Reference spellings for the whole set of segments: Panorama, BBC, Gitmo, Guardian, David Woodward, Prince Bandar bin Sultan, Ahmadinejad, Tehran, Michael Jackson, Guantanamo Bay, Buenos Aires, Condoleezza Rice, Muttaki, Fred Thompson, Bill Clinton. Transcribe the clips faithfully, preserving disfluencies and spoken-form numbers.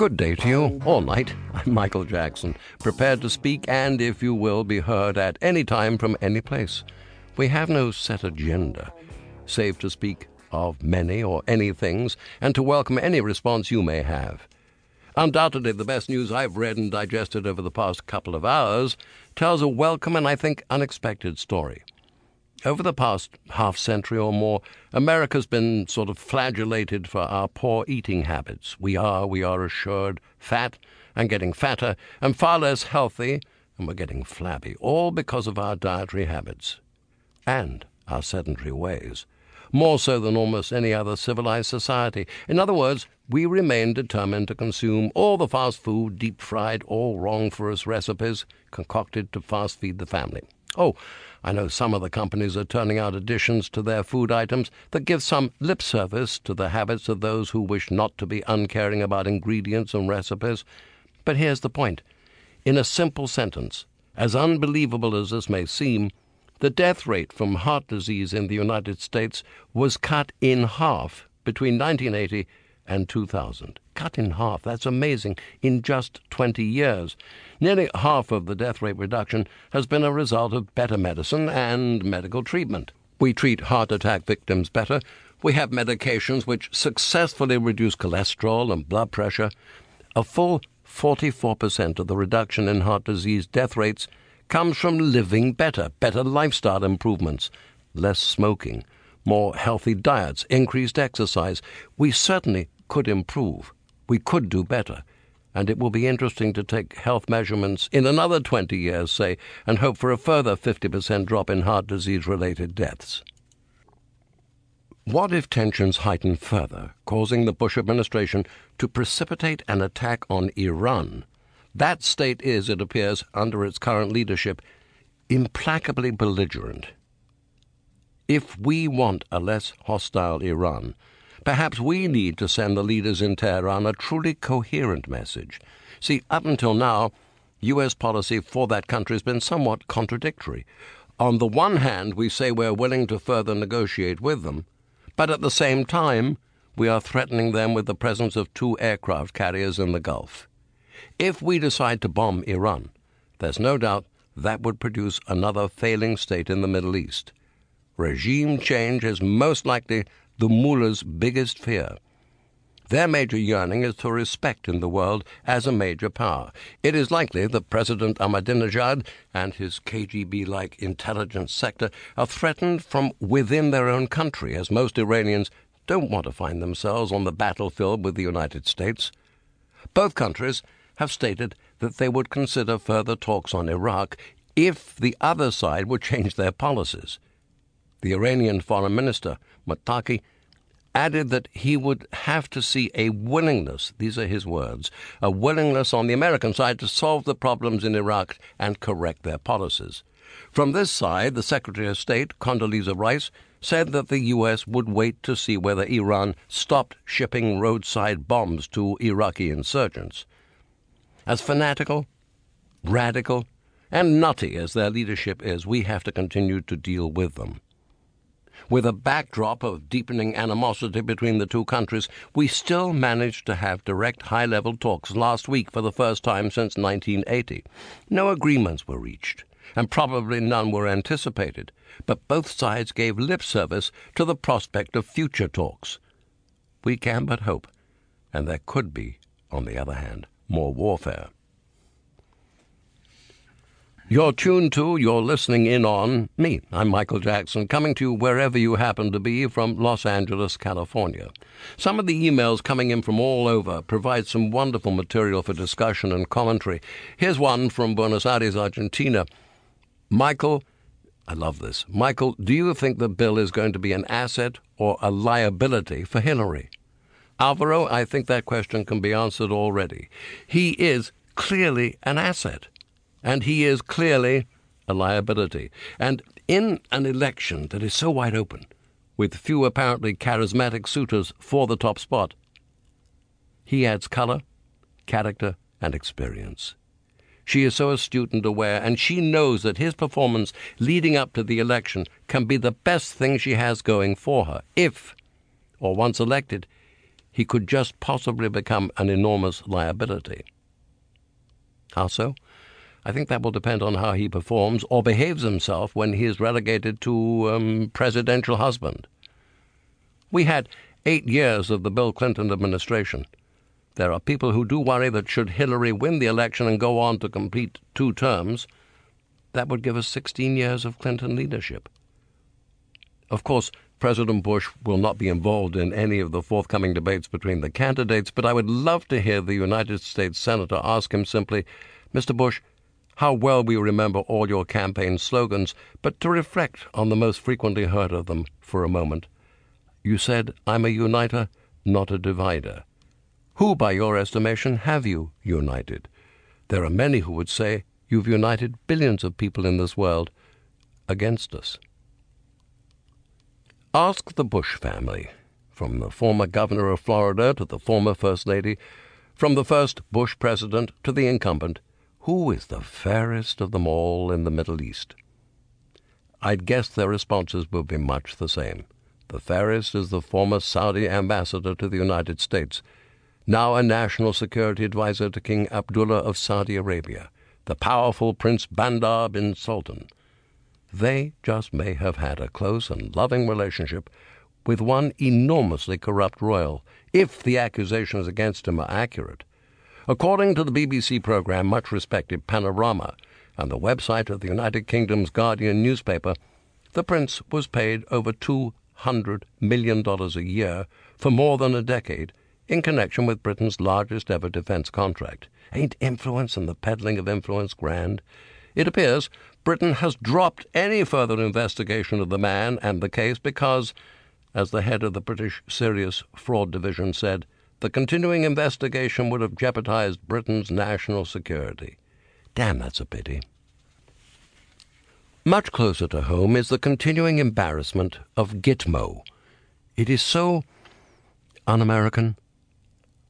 Good day to you, all night. I'm Michael Jackson, prepared to speak and, if you will, be heard at any time from any place. We have no set agenda, save to speak of many or any things, and to welcome any response you may have. Undoubtedly, the best news I've read and digested over the past couple of hours tells a welcome and, I think, unexpected story. Over the past half-century or more, America's been sort of flagellated for our poor eating habits. We are, we are assured, fat and getting fatter and far less healthy, and we're getting flabby, all because of our dietary habits and our sedentary ways, more so than almost any other civilized society. In other words, we remain determined to consume all the fast food, deep-fried, all wrong-for-us recipes concocted to fast-feed the family. Oh, I know some of the companies are turning out additions to their food items that give some lip service to the habits of those who wish not to be uncaring about ingredients and recipes. But here's the point. In a simple sentence, as unbelievable as this may seem, the death rate from heart disease in the United States was cut in half between nineteen eighty and two thousand. Cut in half. That's amazing. In just twenty years. Nearly half of the death rate reduction has been a result of better medicine and medical treatment. We treat heart attack victims better. We have medications which successfully reduce cholesterol and blood pressure. A full forty-four percent of the reduction in heart disease death rates comes from living better, better lifestyle improvements, less smoking, more healthy diets, increased exercise. We certainly could improve. We could do better. And it will be interesting to take health measurements in another twenty years, say, and hope for a further fifty percent drop in heart disease-related deaths. What if tensions heighten further, causing the Bush administration to precipitate an attack on Iran? That state is, it appears, under its current leadership, implacably belligerent. If we want a less hostile Iran, perhaps we need to send the leaders in Tehran a truly coherent message. See, up until now, U S policy for that country has been somewhat contradictory. On the one hand, we say we're willing to further negotiate with them, but at the same time, we are threatening them with the presence of two aircraft carriers in the Gulf. If we decide to bomb Iran, there's no doubt that would produce another failing state in the Middle East. Regime change is most likely the mullah's biggest fear. Their major yearning is for respect in the world as a major power. It is likely that President Ahmadinejad and his K G B-like intelligence sector are threatened from within their own country, as most Iranians don't want to find themselves on the battlefield with the United States. Both countries have stated that they would consider further talks on Iraq if the other side would change their policies. The Iranian Foreign Minister, Muttaki, added that he would have to see a willingness, these are his words, a willingness on the American side to solve the problems in Iraq and correct their policies. From this side, the Secretary of State, Condoleezza Rice, said that the U S would wait to see whether Iran stopped shipping roadside bombs to Iraqi insurgents. As fanatical, radical, and nutty as their leadership is, we have to continue to deal with them. With a backdrop of deepening animosity between the two countries, we still managed to have direct high-level talks last week for the first time since nineteen eighty. No agreements were reached, and probably none were anticipated, but both sides gave lip service to the prospect of future talks. We can but hope, and there could be, on the other hand, more warfare. You're tuned to, you're listening in on me. I'm Michael Jackson, coming to you wherever you happen to be from Los Angeles, California. Some of the emails coming in from all over provide some wonderful material for discussion and commentary. Here's one from Buenos Aires, Argentina. Michael, I love this. Michael, do you think the bill is going to be an asset or a liability for Hillary? Alvaro, I think that question can be answered already. He is clearly an asset, and he is clearly a liability. And in an election that is so wide open, with few apparently charismatic suitors for the top spot, he adds color, character, and experience. She is so astute and aware, and she knows that his performance leading up to the election can be the best thing she has going for her if, or once elected, he could just possibly become an enormous liability. How so? I think that will depend on how he performs or behaves himself when he is relegated to um, presidential husband. We had eight years of the Bill Clinton administration. There are people who do worry that should Hillary win the election and go on to complete two terms, that would give us sixteen years of Clinton leadership. Of course, President Bush will not be involved in any of the forthcoming debates between the candidates, but I would love to hear the United States Senator ask him simply, "Mister Bush, how well we remember all your campaign slogans, but to reflect on the most frequently heard of them for a moment. You said, 'I'm a uniter, not a divider.' Who, by your estimation, have you united? There are many who would say you've united billions of people in this world against us." Ask the Bush family, from the former governor of Florida to the former first lady, from the first Bush president to the incumbent, who is the fairest of them all in the Middle East? I'd guess their responses will be much the same. The fairest is the former Saudi ambassador to the United States, now a national security advisor to King Abdullah of Saudi Arabia, the powerful Prince Bandar bin Sultan. They just may have had a close and loving relationship with one enormously corrupt royal, if the accusations against him are accurate. According to the B B C program much respected Panorama and the website of the United Kingdom's Guardian newspaper, the prince was paid over two hundred million dollars a year for more than a decade in connection with Britain's largest-ever defence contract. Ain't influence and the peddling of influence grand? It appears Britain has dropped any further investigation of the man and the case because, as the head of the British Serious Fraud Division said, the continuing investigation would have jeopardized Britain's national security. Damn, that's a pity. Much closer to home is the continuing embarrassment of Gitmo. It is so un-American.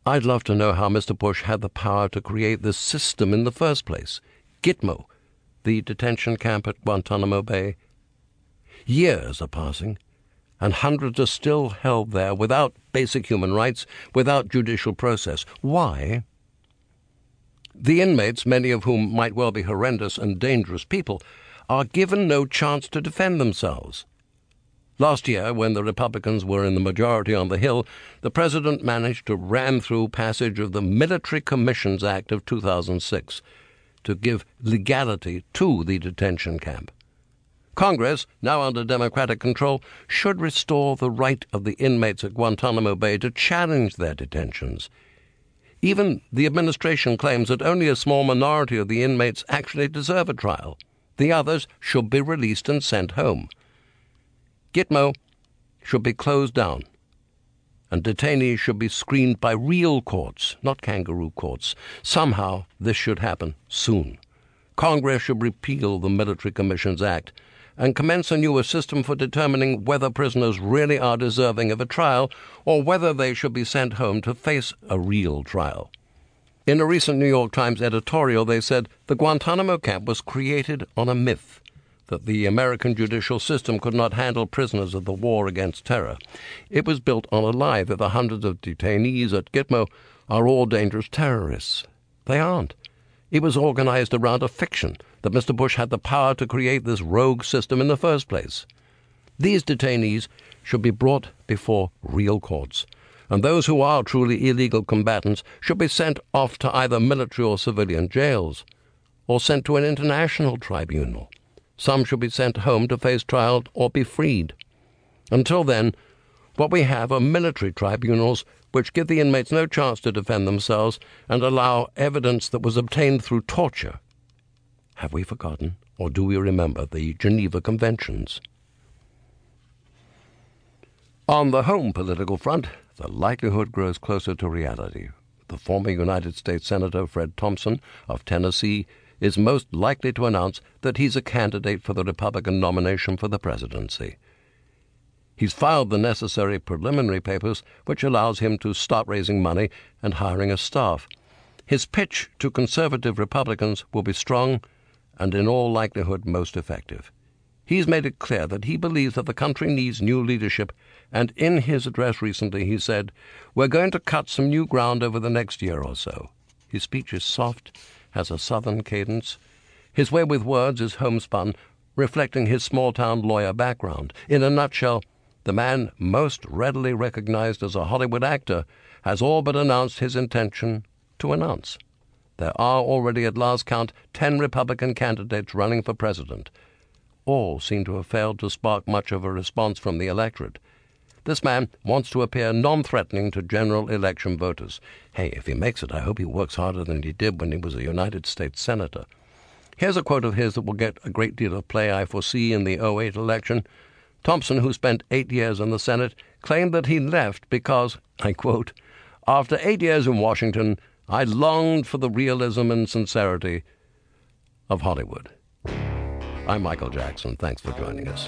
I'd love to know how Mister Bush had the power to create this system in the first place. Gitmo, the detention camp at Guantanamo Bay. Years are passing, and hundreds are still held there without basic human rights, without judicial process. Why? The inmates, many of whom might well be horrendous and dangerous people, are given no chance to defend themselves. Last year, when the Republicans were in the majority on the Hill, the President managed to ram through passage of the Military Commissions Act of two thousand six to give legality to the detention camp. Congress, now under Democratic control, should restore the right of the inmates at Guantanamo Bay to challenge their detentions. Even the administration claims that only a small minority of the inmates actually deserve a trial. The others should be released and sent home. Gitmo should be closed down, and detainees should be screened by real courts, not kangaroo courts. Somehow this should happen soon. Congress should repeal the Military Commissions Act and commence anew a system for determining whether prisoners really are deserving of a trial or whether they should be sent home to face a real trial. In a recent New York Times editorial, they said the Guantanamo camp was created on a myth that the American judicial system could not handle prisoners of the war against terror. It was built on a lie that the hundreds of detainees at Gitmo are all dangerous terrorists. They aren't. It was organized around a fiction that Mister Bush had the power to create this rogue system in the first place. These detainees should be brought before real courts, and those who are truly illegal combatants should be sent off to either military or civilian jails, or sent to an international tribunal. Some should be sent home to face trial or be freed. Until then, what we have are military tribunals which give the inmates no chance to defend themselves and allow evidence that was obtained through torture. Have we forgotten, or do we remember, the Geneva Conventions? On the home political front, the likelihood grows closer to reality. The former United States Senator Fred Thompson of Tennessee is most likely to announce that he's a candidate for the Republican nomination for the presidency. He's filed the necessary preliminary papers, which allows him to start raising money and hiring a staff. His pitch to conservative Republicans will be strong and in all likelihood most effective. He's made it clear that he believes that the country needs new leadership and in his address recently he said, "We're going to cut some new ground over the next year or so." His speech is soft, has a southern cadence. His way with words is homespun, reflecting his small-town lawyer background. In a nutshell, the man most readily recognized as a Hollywood actor has all but announced his intention to announce. There are already, at last count, ten Republican candidates running for president. All seem to have failed to spark much of a response from the electorate. This man wants to appear non-threatening to general election voters. Hey, if he makes it, I hope he works harder than he did when he was a United States senator. Here's a quote of his that will get a great deal of play, I foresee, in the oh eight election. Thompson, who spent eight years in the Senate, claimed that he left because, I quote, "After eight years in Washington, I longed for the realism and sincerity of Hollywood." I'm Michael Jackson. Thanks for joining us.